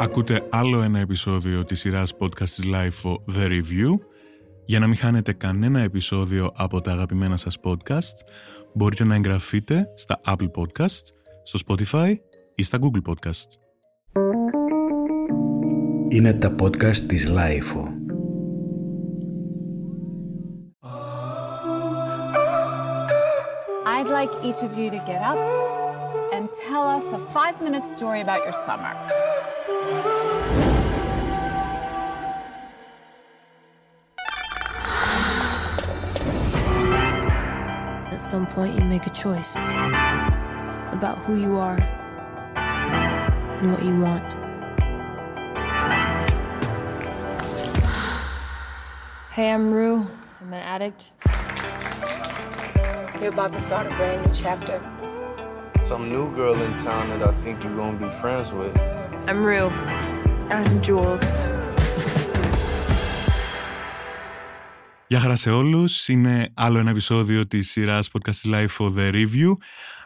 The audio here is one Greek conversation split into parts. Ακούτε άλλο ένα επεισόδιο της σειράς podcast της Lifeo, The Review. Για να μην χάνετε κανένα επεισόδιο από τα αγαπημένα σας podcasts, μπορείτε να εγγραφείτε στα Apple Podcasts, στο Spotify ή στα Google Podcasts. Είναι τα podcast της Lifeo. I'd like each of you to get up and tell us a 5-minute story about your summer. At some point you make a choice about who you are and what you want. Hey, I'm Rue. I'm an addict. You're about to start a brand new chapter. Some new girl in town that I think you're gonna be friends with. I'm Rue. I'm Jules. Γεια χαρά σε όλους. Είναι άλλο ένα επεisόδιο της σειράς podcast Live for the Review.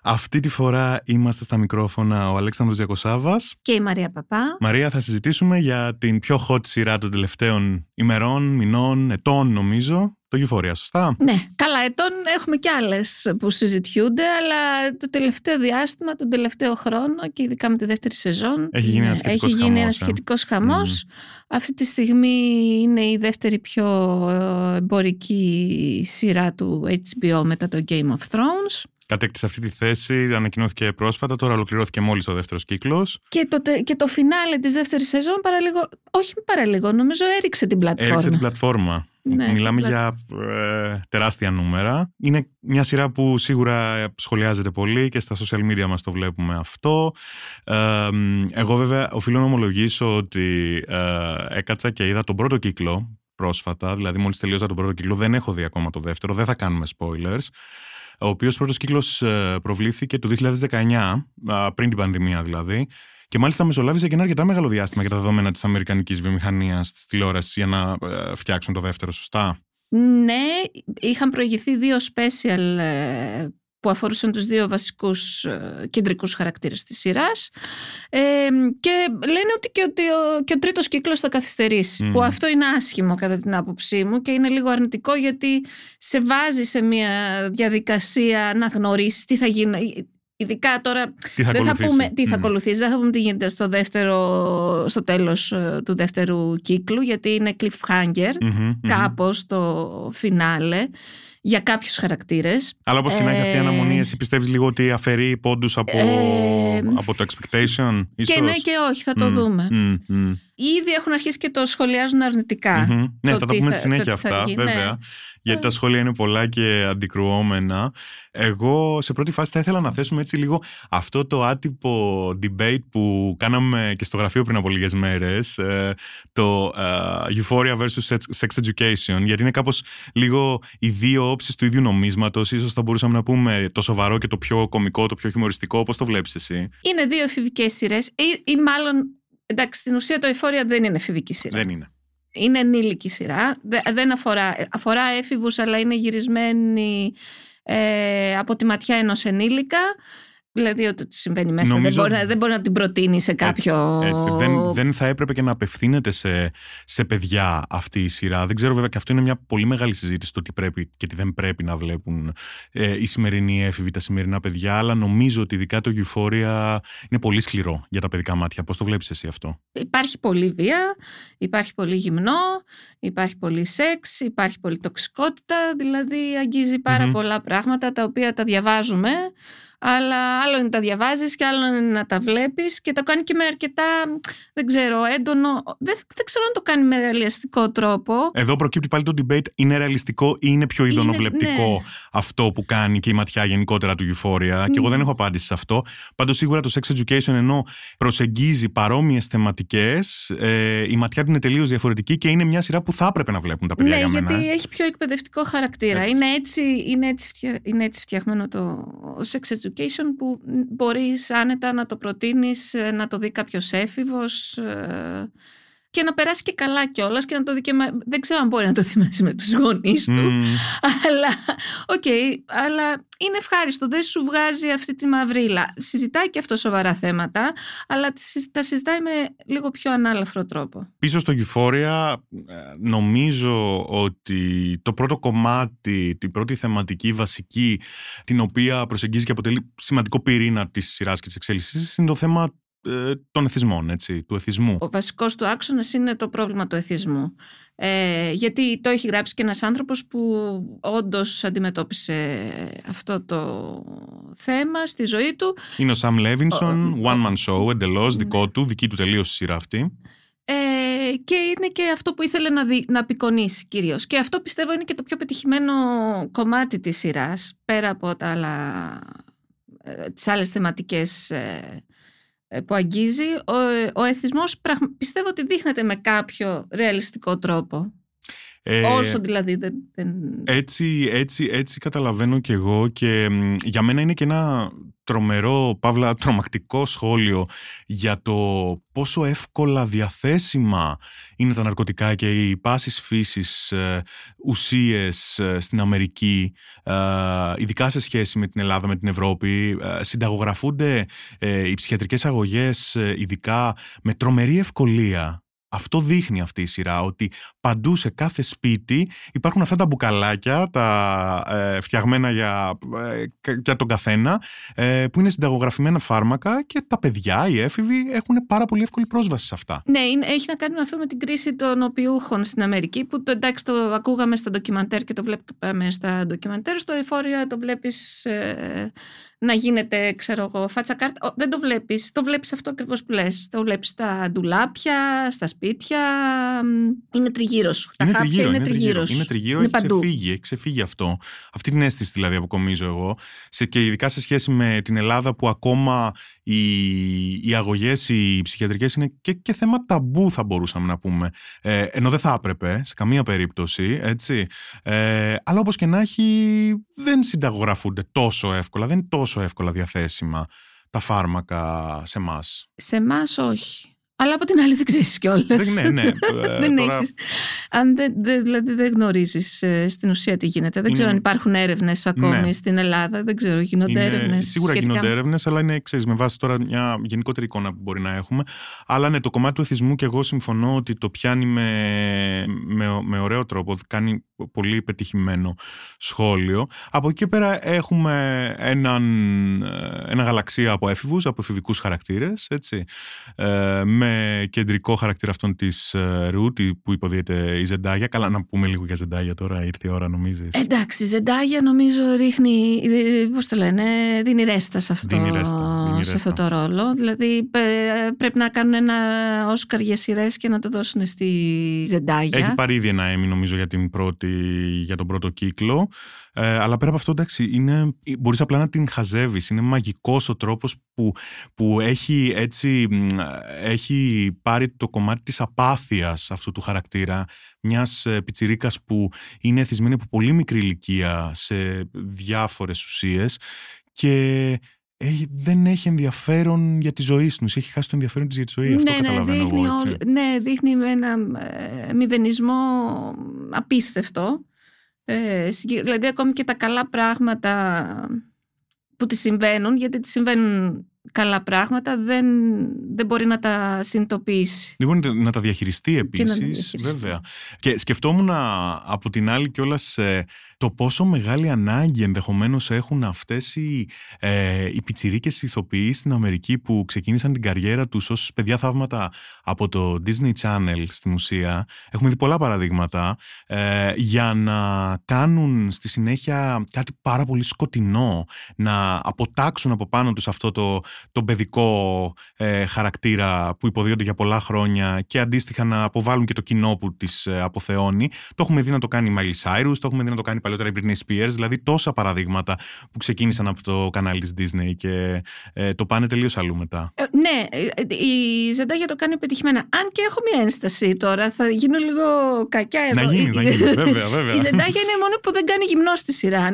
Αυτή τη φορά είμαστε στα μικρόφωνα ο Αλέξανδρος Διακοσάβας και η Μαρία Παπά. Μαρία, θα συζητήσουμε για την πιο hot σειρά των τελευταίων ημερών, μηνών, ετών νομίζω. Το Euphoria, σωστά. Ναι, καλά, ετών έχουμε κι άλλες που συζητιούνται, αλλά το τελευταίο διάστημα, τον τελευταίο χρόνο και ειδικά με τη δεύτερη σεζόν. Έχει γίνει ένας σχετικός χαμός. Αυτή τη στιγμή είναι η δεύτερη πιο εμπορική σειρά του HBO μετά το Game of Thrones. Κατέκτησε αυτή τη θέση, ανακοινώθηκε πρόσφατα, τώρα ολοκληρώθηκε μόλις ο δεύτερος κύκλος. Και το φινάλε της δεύτερης σεζόν νομίζω έριξε την πλατφόρμα. Ναι, μιλάμε για τεράστια νούμερα. Είναι μια σειρά που σίγουρα σχολιάζεται πολύ και στα social media μας το βλέπουμε αυτό. Εγώ βέβαια οφείλω να ομολογήσω ότι έκατσα και είδα τον πρώτο κύκλο πρόσφατα, δηλαδή μόλις τελείωσα τον πρώτο κύκλο, δεν έχω δει ακόμα το δεύτερο, δεν θα κάνουμε spoilers. Ο οποίος πρώτος κύκλος προβλήθηκε το 2019, πριν την πανδημία δηλαδή, και μάλιστα μεσολάβησε και ένα αρκετά μεγάλο διάστημα για τα δεδομένα της αμερικανικής βιομηχανίας της τηλεόρασης για να φτιάξουν το δεύτερο, σωστά. Ναι, είχαν προηγηθεί 2 special που αφορούσαν τους 2 βασικούς κεντρικούς χαρακτήρες της σειράς και λένε ότι ο τρίτος κύκλος θα καθυστερήσει, που αυτό είναι άσχημο κατά την άποψή μου και είναι λίγο αρνητικό, γιατί σε βάζει σε μια διαδικασία να γνωρίσεις τι θα γίνει. Ειδικά τώρα δεν θα πούμε τι γίνεται στο τέλος του δεύτερου κύκλου, γιατί είναι cliffhanger κάπως το φινάλε για κάποιους χαρακτήρες. Αλλά όπως και να έχει αυτή η αναμονή, εσύ πιστεύεις λίγο ότι αφαιρεί πόντους από το expectation, ίσως. Και ναι και όχι, θα το δούμε. Ήδη έχουν αρχίσει και το σχολιάζουν αρνητικά. Ναι, θα τα πούμε στη συνέχεια αυτά, βέβαια. Ναι. Γιατί τα σχόλια είναι πολλά και αντικρουόμενα. Εγώ σε πρώτη φάση θα ήθελα να θέσουμε έτσι λίγο αυτό το άτυπο debate που κάναμε και στο γραφείο πριν από λίγες μέρες, το Euphoria versus Sex Education, γιατί είναι κάπως λίγο οι δύο όψεις του ίδιου νομίσματος. Ίσως θα μπορούσαμε να πούμε το σοβαρό και το πιο κωμικό, το πιο χιουμοριστικό. Πώς το βλέπεις εσύ? Είναι δύο εφηβικές σειρές ή μάλλον, εντάξει, στην ουσία το Euphoria δεν είναι εφηβική σειρά. Δεν είναι. Είναι ενήλικη σειρά, δεν αφορά έφηβους, αλλά είναι γυρισμένη από τη ματιά ενός ενήλικα. Δηλαδή ότι του συμβαίνει μέσα, δεν μπορεί να την προτείνει σε κάποιο... Έτσι. Δεν θα έπρεπε και να απευθύνεται σε παιδιά αυτή η σειρά. Δεν ξέρω βέβαια, και αυτό είναι μια πολύ μεγάλη συζήτηση, το τι πρέπει και τι δεν πρέπει να βλέπουν οι σημερινοί έφηβοι, τα σημερινά παιδιά, αλλά νομίζω ότι ειδικά το Euphoria είναι πολύ σκληρό για τα παιδικά μάτια. Πώς το βλέπεις εσύ αυτό? Υπάρχει πολλή βία, υπάρχει πολύ γυμνό, υπάρχει πολύ σεξ, υπάρχει πολύ τοξικότητα, δηλαδή αγγίζει πάρα πολλά πράγματα τα οποία τα διαβάζουμε. Αλλά άλλο είναι να τα διαβάζεις και άλλο είναι να τα βλέπεις, και τα κάνει και με αρκετά, δεν ξέρω, έντονο. Δεν ξέρω αν το κάνει με ρεαλιστικό τρόπο. Εδώ προκύπτει πάλι το debate, είναι ρεαλιστικό ή είναι πιο ειδωνοβλεπτικό αυτό που κάνει και η ματιά γενικότερα του Euphoria. Και εγώ δεν έχω απάντηση σε αυτό. Πάντως σίγουρα το Sex Education, ενώ προσεγγίζει παρόμοιες θεματικές, η ματιά του είναι τελείως διαφορετική και είναι μια σειρά που θα έπρεπε να βλέπουν τα παιδιά για μένα. Γιατί έχει πιο εκπαιδευτικό χαρακτήρα. Είναι έτσι φτιαγμένο το Sex Education, που μπορείς άνετα να το προτείνεις, να το δει κάποιος έφηβος και να περάσει και καλά κιόλας και να το δικαιωμάσει. Δεν ξέρω αν μπορεί να το θυμάσει με τους γονείς του. Αλλά, αλλά είναι ευχάριστο. Δεν σου βγάζει αυτή τη μαυρίλα. Συζητάει και αυτό σοβαρά θέματα, αλλά τα συζητάει με λίγο πιο ανάλαφρο τρόπο. Πίσω στο Euphoria, νομίζω ότι το πρώτο κομμάτι, την πρώτη θεματική βασική, την οποία προσεγγίζει και αποτελεί σημαντικό πυρήνα της σειράς και της εξέλιξης, είναι το θέμα των εθισμών, έτσι, του εθισμού. Ο βασικός του άξονας είναι το πρόβλημα του εθισμού. Γιατί το έχει γράψει και ένας άνθρωπος που όντως αντιμετώπισε αυτό το θέμα στη ζωή του. Είναι ο Sam Levinson, one man show, εντελώς, δικό του, δική του τελείως σειρά αυτή. Και είναι και αυτό που ήθελε να απεικονίσει κυρίως. Και αυτό πιστεύω είναι και το πιο πετυχημένο κομμάτι της σειράς, πέρα από τα άλλα, τις άλλες θεματικές που αγγίζει. Ο εθισμός πιστεύω ότι δείχνεται με κάποιο ρεαλιστικό τρόπο. Όσο δηλαδή δεν... Έτσι καταλαβαίνω κι εγώ, και για μένα είναι και ένα τρομερό, παύλα τρομακτικό σχόλιο για το πόσο εύκολα διαθέσιμα είναι τα ναρκωτικά και οι πάσης φύσης ουσίες στην Αμερική, ειδικά σε σχέση με την Ελλάδα, με την Ευρώπη. Συνταγογραφούνται οι ψυχιατρικές αγωγές ειδικά με τρομερή ευκολία. Αυτό δείχνει αυτή η σειρά, ότι παντού σε κάθε σπίτι υπάρχουν αυτά τα μπουκαλάκια, τα φτιαγμένα για τον καθένα, που είναι συνταγογραφημένα φάρμακα, και τα παιδιά, οι έφηβοι, έχουν πάρα πολύ εύκολη πρόσβαση σε αυτά. Ναι, έχει να κάνει με αυτό, με την κρίση των οπιούχων στην Αμερική, που το ακούγαμε στα ντοκιμαντέρ και το βλέπαμε στα ντοκιμαντέρ. Στο Euphoria το βλέπεις να γίνεται, ξέρω εγώ, φάτσα κάρτα. Δεν το βλέπεις. Το βλέπεις αυτό ακριβώς που λες. Το βλέπεις στα ντουλάπια, στα σπίτια. Είναι τριγύρω σου. Τα χάπια είναι τριγύρω σου. Είναι τριγύρω, έχει ξεφύγει αυτό. Αυτή την αίσθηση δηλαδή αποκομίζω εγώ. Και ειδικά σε σχέση με την Ελλάδα, που ακόμα οι αγωγές, οι ψυχιατρικές είναι και θέμα ταμπού, θα μπορούσαμε να πούμε. Ενώ δεν θα έπρεπε σε καμία περίπτωση. Έτσι. Αλλά όπως και να έχει, δεν συνταγογραφούνται τόσο εύκολα. Δεν είναι τόσο εύκολα διαθέσιμα τα φάρμακα σε εμάς. Σε εμάς όχι. Αλλά από την άλλη δεν ξέρεις κιόλας. Ναι. Δεν έχεις. Αν δεν γνωρίζεις στην ουσία τι γίνεται. Δεν ξέρω αν υπάρχουν έρευνες ακόμη στην Ελλάδα. Δεν ξέρω, γίνονται έρευνες. Σίγουρα γίνονται έρευνες, αλλά είναι, ξέρεις, με βάση τώρα μια γενικότερη εικόνα που μπορεί να έχουμε. Αλλά ναι, το κομμάτι του εθισμού, και εγώ συμφωνώ ότι το πιάνει με ωραίο τρόπο. Κάνει πολύ πετυχημένο σχόλιο. Από εκεί πέρα έχουμε ένα γαλαξία από έφηβους, από εφηβικούς χαρακτήρες, έτσι. Με κεντρικό χαρακτήρα αυτόν της Ρούτη, που υποδίεται η Ζεντάγια. Καλά, να πούμε λίγο για Ζεντάγια τώρα, ήρθε η ώρα, νομίζεις. Εντάξει, η Ζεντάγια νομίζω ρίχνει, πώς το λένε, δίνει ρέστα σε αυτό, σε αυτό το ρόλο. Δηλαδή πρέπει να κάνουν ένα Όσκαρ για σειρές και να το δώσουν στη Ζεντάγια. Έχει πάρει ήδη ένα Emmy, νομίζω, για τον πρώτο κύκλο. Αλλά πέρα από αυτό, εντάξει, μπορείς απλά να την χαζεύεις. Είναι μαγικός ο τρόπος που έχει, έτσι, έχει πάρει το κομμάτι της απάθειας αυτού του χαρακτήρα, μιας πιτσιρίκας που είναι εθισμένη από πολύ μικρή ηλικία σε διάφορες ουσίες, και δεν έχει ενδιαφέρον για τη ζωή στην ουσία. Έχει χάσει το ενδιαφέρον της για τη ζωή. Αυτό καταλαβαίνω εγώ, έτσι. Ναι, δείχνει με ένα μηδενισμό απίστευτο. Δηλαδή ακόμη και τα καλά πράγματα που τη συμβαίνουν, γιατί τη συμβαίνουν καλά πράγματα, δεν μπορεί να τα συνειδητοποιήσει. Δεν μπορεί να τα διαχειριστεί επίσης, βέβαια. Και σκεφτόμουν από την άλλη κιόλας το πόσο μεγάλη ανάγκη ενδεχομένως έχουν αυτές οι πιτσιρίκες ηθοποιοί στην Αμερική, που ξεκίνησαν την καριέρα τους ως παιδιά θαύματα από το Disney Channel στην ουσία. Έχουμε δει πολλά παραδείγματα, για να κάνουν στη συνέχεια κάτι πάρα πολύ σκοτεινό, να αποτάξουν από πάνω τους αυτό τον παιδικό χαρακτήρα που υποδίονται για πολλά χρόνια, και αντίστοιχα να αποβάλουν και το κοινό που τις αποθεώνει. Το έχουμε δει να το κάνει η Miley Cyrus, το έχουμε δει να το κάνει παλιότερα η Britney Spears, δηλαδή τόσα παραδείγματα που ξεκίνησαν από το κανάλι της Disney και το πάνε τελείως αλλού μετά. Ναι, η Zendaya το κάνει πετυχημένα. Αν και έχω μια ένσταση τώρα, θα γίνω λίγο κακιά εδώ. Να γίνει, βέβαια. Η Zendaya είναι η μόνη που δεν κάνει γυμνό στη σειρά.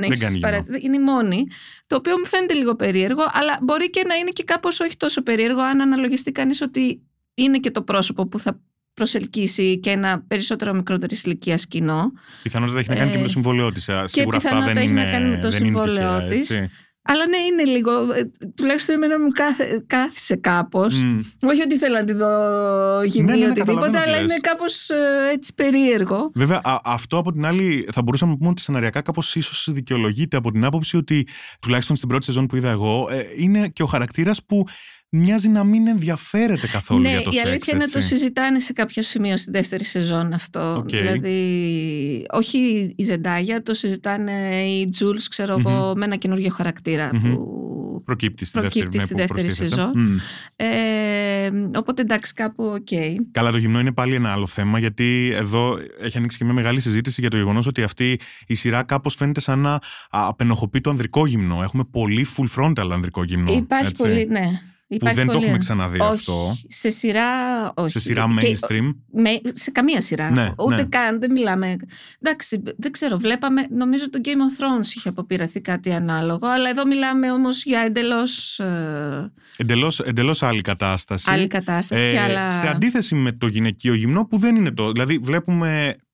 Είναι η μόνη, το οποίο μου φαίνεται λίγο περίεργο, αλλά μπορεί και να είναι και κάπως όχι τόσο περίεργο αν αναλογιστεί κανείς ότι είναι και το πρόσωπο που θα προσελκύσει και ένα περισσότερο μικρότερη ηλικία κοινό. Πιθανότητα έχει να κάνει και με το συμβόλαιό της. Σίγουρα αυτά δεν είναι τυχαία. Αλλά ναι, είναι λίγο. Τουλάχιστον εμένα μου κάθισε κάπως. Όχι ότι θέλω να τη δω γυμνή ή οτιδήποτε, αλλά είναι κάπως έτσι περίεργο. Βέβαια, αυτό από την άλλη θα μπορούσαμε να πούμε ότι σεναριακά κάπως ίσως δικαιολογείται από την άποψη ότι τουλάχιστον στην πρώτη σεζόν που είδα εγώ, είναι και ο χαρακτήρας που μοιάζει να μην ενδιαφέρεται καθόλου για το σεξ. Ναι, η αλήθεια είναι να το συζητάνε σε κάποιο σημείο στη δεύτερη σεζόν αυτό. Δηλαδή, όχι η Ζεντάγια, το συζητάνε οι Τζουλς, ξέρω εγώ, με ένα καινούργιο χαρακτήρα που προκύπτει στη δεύτερη σεζόν. Οπότε εντάξει, κάπου Καλά, το γυμνό είναι πάλι ένα άλλο θέμα, γιατί εδώ έχει ανοίξει και μια μεγάλη συζήτηση για το γεγονός ότι αυτή η σειρά κάπως φαίνεται σαν να απενοχοποιεί το ανδρικό γυμνό. Έχουμε πολύ full frontal ανδρικό γυμνό. Υπάρχει πολύ, ναι. Υπάρχει που δεν το έχουμε ξαναδεί αυτό. Σε σειρά, όχι. Σε σειρά mainstream. Σε καμία σειρά. Ναι, καν δεν μιλάμε. Εντάξει, δεν ξέρω. Βλέπαμε, νομίζω το Game of Thrones είχε αποπειραθεί κάτι ανάλογο. Αλλά εδώ μιλάμε όμως για εντελώς άλλη κατάσταση. Άλλη κατάσταση και άλλα. Σε αντίθεση με το γυναικείο γυμνό που δεν είναι το. Δηλαδή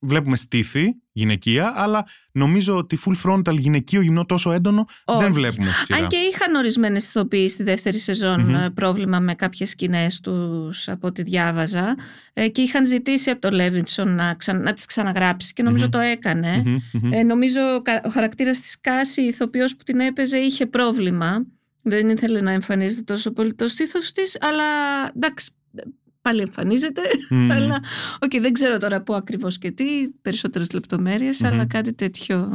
βλέπουμε στήθη γυναικεία, αλλά νομίζω ότι full frontal γυναικείο γυμνό τόσο έντονο δεν βλέπουμε στη σειρά. Αν και είχαν ορισμένες ηθοποιοί στη δεύτερη σεζόν πρόβλημα με κάποιες σκηνές τους, από ό,τι διάβαζα, και είχαν ζητήσει από τον Levinson να τις ξαναγράψει και νομίζω το έκανε. Νομίζω ο χαρακτήρας της Κάση, η ηθοποιός που την έπαιζε, είχε πρόβλημα. Δεν ήθελε να εμφανίζεται τόσο πολύ το στήθος της, αλλά εντάξει. Πάλι εμφανίζεται, αλλά δεν ξέρω τώρα πού ακριβώς και τι, περισσότερες λεπτομέρειες, αλλά κάτι τέτοιο.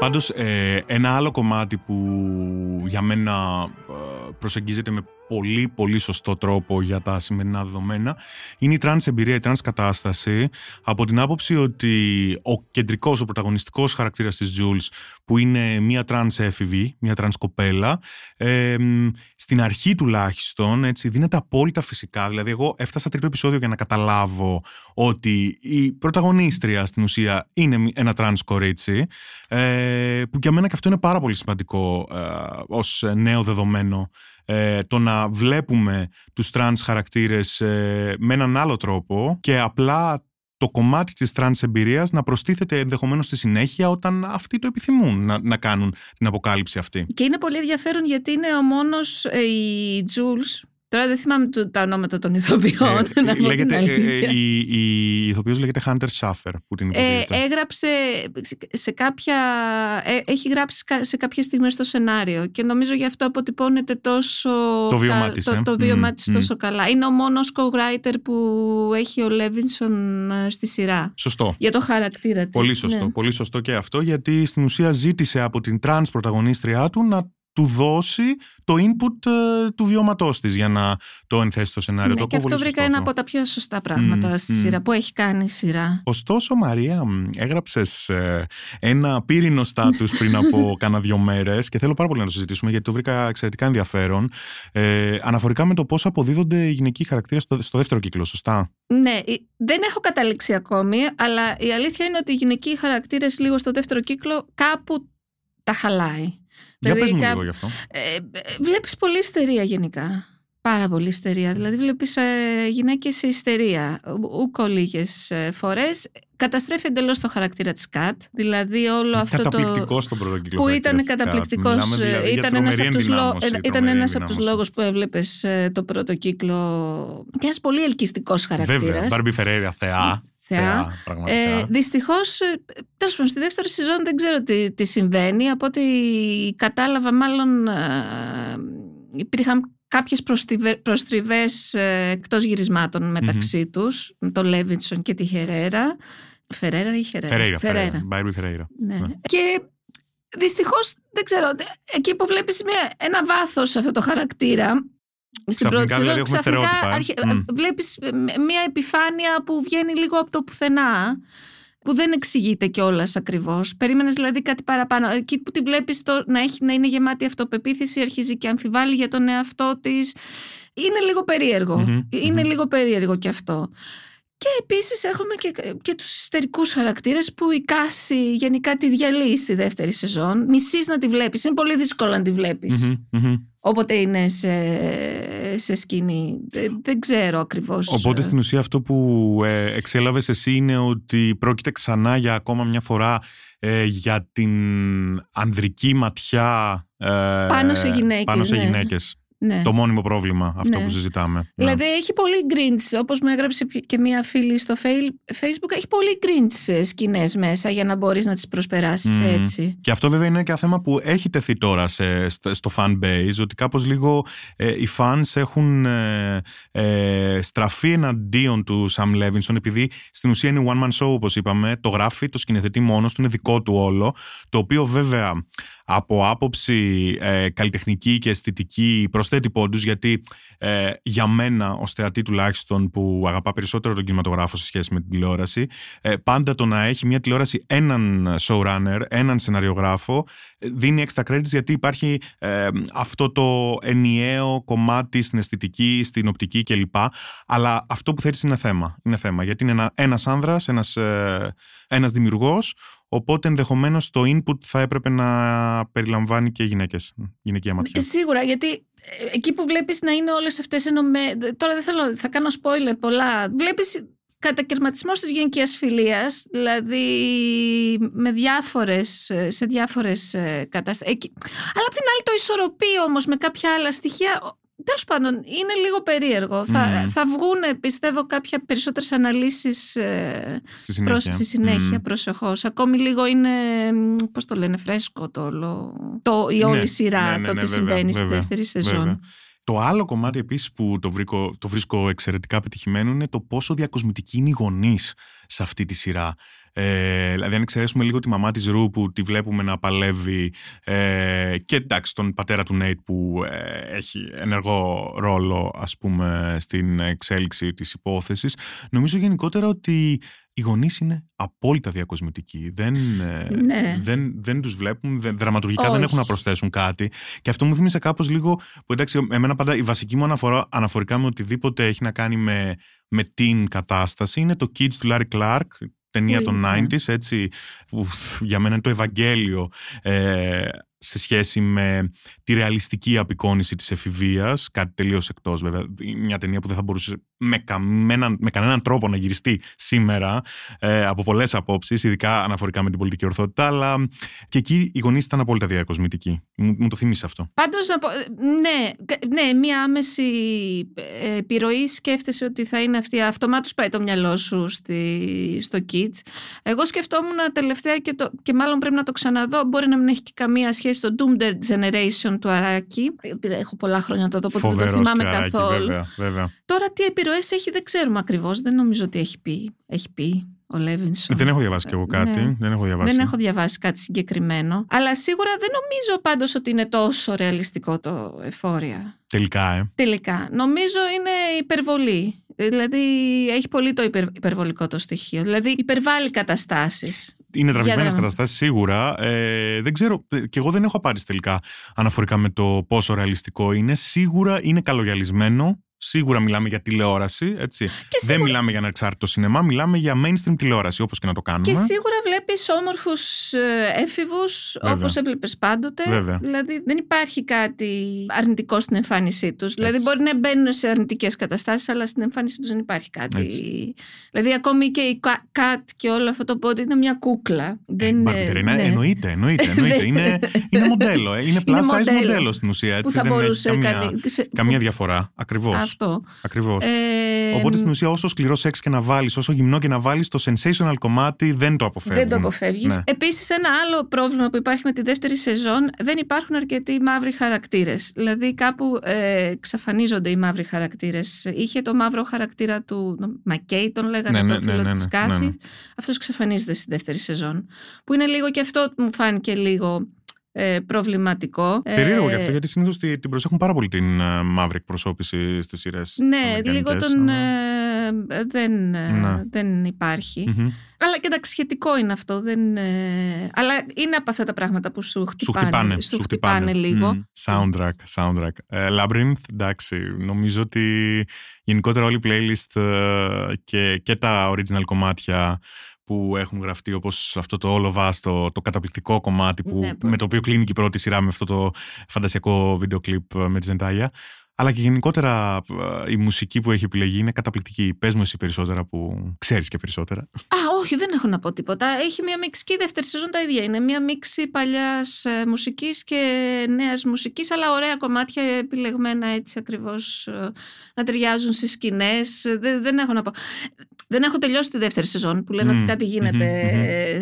Πάντως, ένα άλλο κομμάτι που για μένα προσεγγίζεται με πολύ πολύ σωστό τρόπο για τα σημερινά δεδομένα είναι η τρανς εμπειρία, η τρανς κατάσταση, από την άποψη ότι ο πρωταγωνιστικός χαρακτήρας της Jules, που είναι μια τρανς έφηβη, μια τρανς κοπέλα, στην αρχή τουλάχιστον έτσι, δίνεται απόλυτα φυσικά. Δηλαδή εγώ έφτασα τρίτο επεισόδιο για να καταλάβω ότι η πρωταγωνίστρια στην ουσία είναι ένα τρανς κορίτσι, που για μένα και αυτό είναι πάρα πολύ σημαντικό ως νέο δεδομένο. Το να βλέπουμε τους τρανς χαρακτήρες με έναν άλλο τρόπο και απλά το κομμάτι της τρανς εμπειρίας να προστίθεται ενδεχομένως στη συνέχεια όταν αυτοί το επιθυμούν να κάνουν την αποκάλυψη αυτή. Και είναι πολύ ενδιαφέρον γιατί είναι ο μόνος η Jules. Τώρα δεν θυμάμαι τα ονόματα των ηθοποιών. Η ηθοποιός λέγεται Hunter Schafer, που την υποδείται. Έχει γράψει σε κάποιες στιγμές στο σενάριο και νομίζω γι' αυτό αποτυπώνεται τόσο. Το βίωμά της τόσο καλά. Είναι ο μόνος co-writer που έχει ο Levinson στη σειρά. Σωστό. Για το χαρακτήρα της. Πολύ σωστό. Ναι. Πολύ σωστό και αυτό, γιατί στην ουσία ζήτησε από την τρανς πρωταγωνίστριά του να του δώσει το input του βιώματός της για να το ενθέσει στο σενάριο. Ναι, το και αυτό βρήκα ένα από τα πιο σωστά πράγματα στη σειρά, που έχει κάνει η σειρά. Ωστόσο, Μαρία, έγραψες ένα πύρινο στάτους πριν από κάνα 2 μέρες και θέλω πάρα πολύ να το συζητήσουμε γιατί το βρήκα εξαιρετικά ενδιαφέρον. Αναφορικά με το πώς αποδίδονται οι γυναικοί χαρακτήρες στο δεύτερο κύκλο, σωστά. Ναι, δεν έχω καταλήξει ακόμη, αλλά η αλήθεια είναι ότι οι γυναικοί χαρακτήρες λίγο στο δεύτερο κύκλο κάπου τα χαλάει. Για πες μου λίγο γι' αυτό. Βλέπεις πολλή ιστερία γενικά. Πάρα πολύ ιστερία. Δηλαδή βλέπεις γυναίκες σε ιστερία. Ούκο λίγες φορές. Καταστρέφει εντελώς το χαρακτήρα της Κατ. Δηλαδή όλο αυτό καταπληκτικός το πρώτο που ήταν καταπληκτικός. Δηλαδή, ήταν ένας από τους λόγους που έβλεπες το πρώτο κύκλο. Και ένας πολύ ελκυστικός χαρακτήρας. Βέβαια, Barbie Ferreira, θεά. Δυστυχώς, τέλος πάντων, στη δεύτερη σεζόν δεν ξέρω τι συμβαίνει. Από ό,τι κατάλαβα, μάλλον υπήρχαν κάποιες προστριβές εκτός γυρισμάτων μεταξύ τους, με τον Levinson και τη Χερέρα. Φερέρα ή Χερέρα. Φερέρα. Barbie Ferreira. Ναι. Ναι. Και δυστυχώς δεν ξέρω. Εκεί που βλέπεις ένα βάθος σε αυτό το χαρακτήρα. Στην πρώτη σεζόν βλέπεις μια επιφάνεια που βγαίνει λίγο από το πουθενά, που δεν εξηγείται κιόλας ακριβώς. Περίμενες δηλαδή κάτι παραπάνω. Εκεί που τη βλέπεις να είναι γεμάτη αυτοπεποίθηση, αρχίζει και αμφιβάλλει για τον εαυτό της. Είναι λίγο περίεργο. Είναι λίγο περίεργο κι αυτό. Και επίσης έχουμε και τους ιστερικούς χαρακτήρες που η Κάση γενικά τη διαλύει στη δεύτερη σεζόν. Μισείς να τη βλέπεις. Είναι πολύ δύσκολο να τη βλέπεις. Όποτε είναι σε σκηνή. Δεν ξέρω ακριβώς. Οπότε στην ουσία αυτό που εξέλαβες εσύ είναι ότι πρόκειται ξανά για ακόμα μια φορά για την ανδρική ματιά πάνω σε γυναίκες. Πάνω σε γυναίκες. Ναι. Το μόνιμο πρόβλημα αυτό που συζητάμε. Δηλαδή έχει πολύ γκριντς, όπως μου έγραψε και μία φίλη στο Facebook, έχει πολύ γκριντς σκηνές μέσα για να μπορείς να τις προσπεράσεις έτσι. Και αυτό βέβαια είναι και ένα θέμα που έχει τεθεί τώρα στο fan base, ότι κάπως λίγο οι fans έχουν στραφεί εναντίον του Sam Levinson, επειδή στην ουσία είναι one man show, όπως είπαμε, το γράφει, το σκηνοθετεί μόνος του, είναι δικό του όλο, το οποίο βέβαια από άποψη καλλιτεχνική και αισθητική προσθέτει πόντους, γιατί για μένα ως θεατή τουλάχιστον, που αγαπά περισσότερο τον κινηματογράφο σε σχέση με την τηλεόραση, πάντα το να έχει μια τηλεόραση έναν showrunner, έναν σεναριογράφο, δίνει extra credits, γιατί υπάρχει αυτό το ενιαίο κομμάτι στην αισθητική, στην οπτική κλπ. Αλλά αυτό που θέτεις είναι θέμα. Είναι θέμα, γιατί είναι ένας άνδρας, ένας δημιουργός, οπότε ενδεχομένως το input θα έπρεπε να περιλαμβάνει και γυναίκες, γυναικεία ματιά. Σίγουρα, γιατί εκεί που βλέπεις να είναι όλες αυτές Τώρα δεν θέλω, θα κάνω spoiler πολλά. Βλέπεις κατακαιρματισμός της γενικής φιλίας, δηλαδή σε διάφορες καταστάσεις. Αλλά απ' την άλλη το ισορροπεί όμως με κάποια άλλα στοιχεία. Τέλος πάντων, είναι λίγο περίεργο. Θα βγουν, πιστεύω, κάποια περισσότερες αναλύσεις στη συνέχεια, προσεχώς. Ακόμη λίγο είναι, πώς το λένε, φρέσκο η όλη σειρά, τι συμβαίνει στη δεύτερη σεζόν. Βέβαια. Το άλλο κομμάτι επίσης που το βρίσκω εξαιρετικά πετυχημένο είναι το πόσο διακοσμητική είναι οι γονείς σε αυτή τη σειρά. Δηλαδή αν εξαιρέσουμε λίγο τη μαμά της Ρου που τη βλέπουμε να παλεύει, και εντάξει τον πατέρα του Νέιτ που έχει ενεργό ρόλο, ας πούμε, στην εξέλιξη της υπόθεσης, νομίζω γενικότερα ότι οι γονείς είναι απόλυτα διακοσμητικοί. Δεν τους βλέπουν, δραματουργικά δεν έχουν να προσθέσουν κάτι. Και αυτό μου θύμισε κάπως λίγο, που εντάξει, εμένα πάντα η βασική μου αναφορά αναφορικά με οτιδήποτε έχει να κάνει με την κατάσταση είναι το Kids του Larry Clark, ταινία των 90s, έτσι, που για μένα είναι το Ευαγγέλιο σε σχέση με τη ρεαλιστική απεικόνιση της εφηβείας, κάτι τελείως εκτός βέβαια, μια ταινία που δεν θα μπορούσε με κανέναν τρόπο να γυριστεί σήμερα, από πολλές απόψεις, ειδικά αναφορικά με την πολιτική ορθότητα, αλλά και εκεί οι γονείς ήταν απόλυτα διακοσμητικοί. Μου το θύμισε αυτό. Πάντως, μια άμεση επιρροή, σκέφτεσαι ότι θα είναι αυτή, αυτομάτως πάει το μυαλό σου στο Kids. Εγώ σκεφτόμουν τελευταία και μάλλον πρέπει να το ξαναδώ, μπορεί να μην έχει και καμία σχέση, στο Doomed Generation του Αράκη. Έχω πολλά χρόνια να το δω, οπότε δεν το θυμάμαι καθόλου. Βέβαια. Τώρα τι επιρροές έχει δεν ξέρουμε ακριβώς. Δεν νομίζω ότι έχει πει ο Levinson. Δεν έχω διαβάσει κι εγώ κάτι. Ναι. Δεν έχω διαβάσει κάτι συγκεκριμένο. Αλλά σίγουρα δεν νομίζω πάντως ότι είναι τόσο ρεαλιστικό το Euphoria. Τελικά. Νομίζω είναι υπερβολή. Δηλαδή έχει πολύ το υπερβολικό το στοιχείο. Δηλαδή υπερβάλλει καταστάσεις. Είναι τραβηγμένες καταστάσεις σίγουρα. Δεν ξέρω, και εγώ δεν έχω απάντηση τελικά αναφορικά με το πόσο ρεαλιστικό είναι. Σίγουρα είναι καλογιαλισμένο. Σίγουρα μιλάμε για τηλεόραση, έτσι. Δεν μιλάμε για ανεξάρτητο σινεμά, μιλάμε για mainstream τηλεόραση, όπως και να το κάνουμε. Και σίγουρα βλέπεις όμορφους έφηβους, όπως έβλεπες πάντοτε. Βέβαια. Δηλαδή δεν υπάρχει κάτι αρνητικό στην εμφάνισή τους. Έτσι. Δηλαδή μπορεί να μπαίνουν σε αρνητικές καταστάσεις, αλλά στην εμφάνισή τους δεν υπάρχει κάτι. Έτσι. Δηλαδή ακόμη και η Κατ και όλο αυτό το πόντι είναι μια κούκλα. Εννοείται. Είναι μοντέλο. Είναι plus size μοντέλο στην ουσία. Έτσι. Δεν έχει καμία διαφορά. Ακριβώς. Ακριβώς. Οπότε στην ουσία όσο σκληρό σεξ και να βάλεις, όσο γυμνό και να βάλεις, το sensational κομμάτι δεν το αποφέρει. αποφεύγουν. Δεν το αποφεύγεις. Ναι. Επίσης, ένα άλλο πρόβλημα που υπάρχει με τη δεύτερη σεζόν, δεν υπάρχουν αρκετοί μαύροι χαρακτήρες. Δηλαδή, κάπου εξαφανίζονται οι μαύροι χαρακτήρες. Είχε το μαύρο χαρακτήρα του Μακέι, τον λέγανε, τον φίλο της Κάσης. Ναι, ναι. Αυτός εξαφανίζεται στη δεύτερη σεζόν. Που είναι λίγο, και αυτό μου φάνηκε λίγο προβληματικό. Περίεργο γι' αυτό, γιατί συνήθως την προσέχουν πάρα πολύ την μαύρη εκπροσώπηση στις σειρές. Ναι, λίγο τον. Δεν υπάρχει. Mm-hmm. Αλλά και εντάξει, σχετικό είναι αυτό. Αλλά είναι από αυτά τα πράγματα που σου χτυπάνε λίγο. Soundtrack. Labyrinth, εντάξει. Νομίζω ότι γενικότερα όλη η playlist και τα original κομμάτια που έχουν γραφτεί, όπως αυτό το All of Us, το καταπληκτικό κομμάτι με το οποίο κλείνει και η πρώτη σειρά με αυτό το φαντασιακό βίντεο κλιπ με τη Zendaya. Αλλά και γενικότερα η μουσική που έχει επιλεγεί είναι καταπληκτική. Πες μου εσύ περισσότερα, που ξέρεις και περισσότερα. Α, όχι, δεν έχω να πω τίποτα. Έχει μία μίξη και η δεύτερη σεζόν τα ίδια. Είναι μία μίξη παλιάς μουσικής και νέας μουσικής, αλλά ωραία κομμάτια επιλεγμένα έτσι ακριβώς να ταιριάζουν στις σκηνές. Δεν έχω να πω. Δεν έχω τελειώσει τη δεύτερη σεζόν, που λένε ότι κάτι γίνεται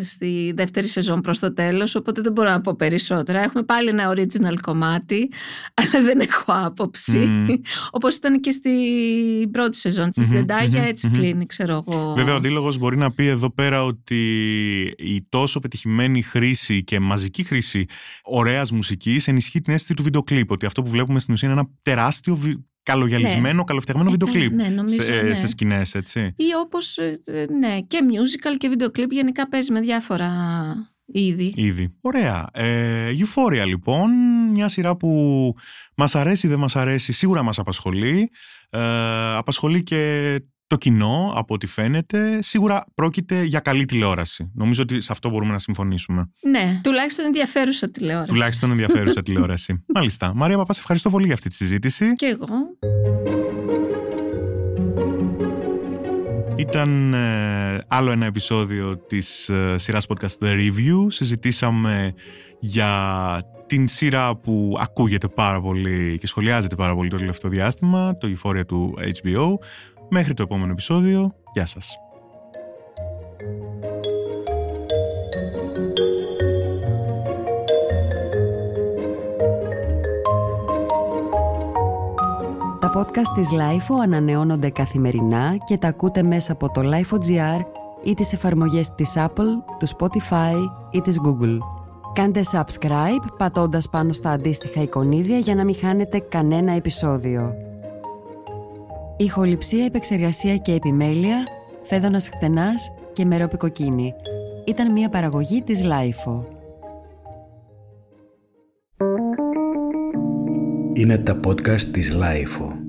στη δεύτερη σεζόν προς το τέλος, οπότε δεν μπορώ να πω περισσότερα. Έχουμε πάλι ένα original κομμάτι, αλλά δεν έχω άποψη. Όπως ήταν και στην πρώτη σεζόν της Zendaya, έτσι κλείνει, ξέρω εγώ. Βέβαια, ο αντίλογος μπορεί να πει εδώ πέρα ότι η τόσο πετυχημένη χρήση και μαζική χρήση ωραίας μουσικής ενισχύει την αίσθηση του βίντεο κλιπ, ότι αυτό που βλέπουμε στην ουσία είναι ένα τεράστιο καλογιαλισμένο, καλοφτιαγμένο βιντεοκλίπ σε σκηνές, έτσι. Ή όπως, και musical και βιντεοκλίπ, γενικά παίζει με διάφορα είδη. Ωραία. Euphoria, λοιπόν, μια σειρά που μας αρέσει, δεν μας αρέσει, σίγουρα μας απασχολεί. Απασχολεί και το κοινό, από ό,τι φαίνεται. Σίγουρα πρόκειται για καλή τηλεόραση. Νομίζω ότι σε αυτό μπορούμε να συμφωνήσουμε. Ναι, τουλάχιστον ενδιαφέρουσα τηλεόραση. Μάλιστα. Μαρία Παπά, σε ευχαριστώ πολύ για αυτή τη συζήτηση. Και εγώ. Ήταν άλλο ένα επεισόδιο της σειράς podcast The Review. Συζητήσαμε για την σειρά που ακούγεται πάρα πολύ και σχολιάζεται πάρα πολύ το τελευταίο διάστημα, το Euphoria του HBO. Μέχρι το επόμενο επεισόδιο, γεια σας. Τα podcast της Lifeo ανανεώνονται καθημερινά και τα ακούτε μέσα από το Lifeo.gr ή τις εφαρμογές της Apple, του Spotify ή της Google. Κάντε subscribe πατώντας πάνω στα αντίστοιχα εικονίδια για να μην χάνετε κανένα επεισόδιο. Ηχοληψία, επεξεργασία και επιμέλεια, Φέδων Ασχτενάς και Μερόπη Κοκίνη. Ήταν μια παραγωγή της Lifeo. Είναι τα podcast της Lifeo.